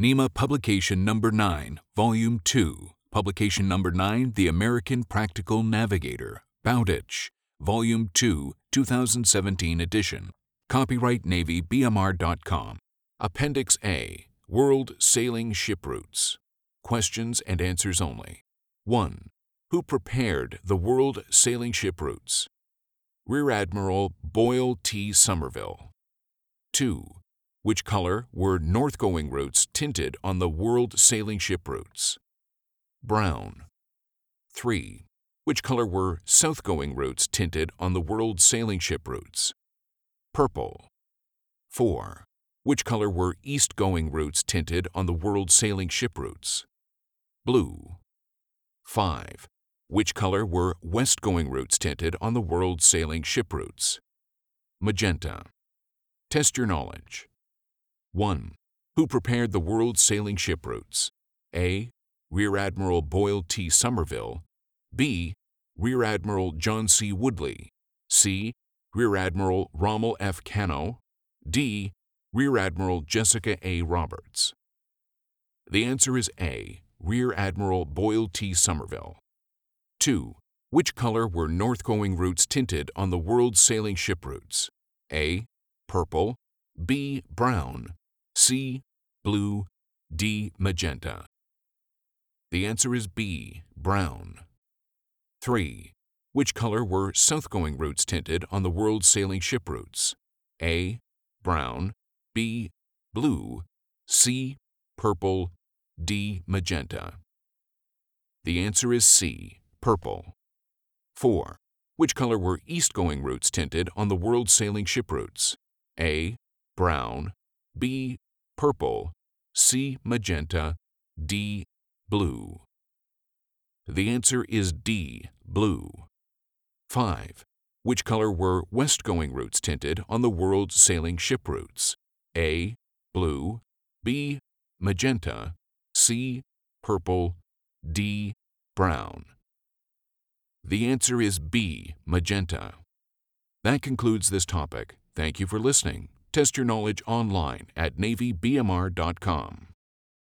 NEMA Publication Number 9, Volume 2, Publication Number 9, The American Practical Navigator, Bowditch, Volume 2, 2017 edition. Copyright NavyBMR.com. Appendix A, World Sailing Ship Routes. Questions and answers only. 1. Who prepared the World Sailing Ship Routes? Rear Admiral Boyle T. Somerville. 2. Which color were north-going routes tinted on the world sailing ship routes? Brown. 3. Which color were south-going routes tinted on the world sailing ship routes? Purple. 4. Which color were east-going routes tinted on the world sailing ship routes? Blue. 5. Which color were west-going routes tinted on the world sailing ship routes? Magenta. Test your knowledge. 1. Who prepared the world sailing ship routes? A. Rear Admiral Boyle T. Somerville. B. Rear Admiral John C. Woodley. C. Rear Admiral Rommel F. Cano. D. Rear Admiral Jessica A. Roberts. The answer is A. Rear Admiral Boyle T. Somerville. 2. Which color were north-going routes tinted on the world sailing ship routes? A. Purple. B. Brown. C. Blue. D. Magenta. The answer is B. Brown. 3. Which color were south-going routes tinted on the world sailing ship routes? A. Brown. B. Blue. C. Purple. D. Magenta. The answer is C. Purple. 4. Which color were east-going routes tinted on the world sailing ship routes? A. Brown. B. Purple. C. Magenta. D. Blue. The answer is D. Blue. 5. Which color were west-going routes tinted on the world sailing ship routes? A. Blue. B. Magenta. C. Purple. D. Brown. The answer is B. Magenta. That concludes this topic. Thank you for listening. Test your knowledge online at NavyBMR.com.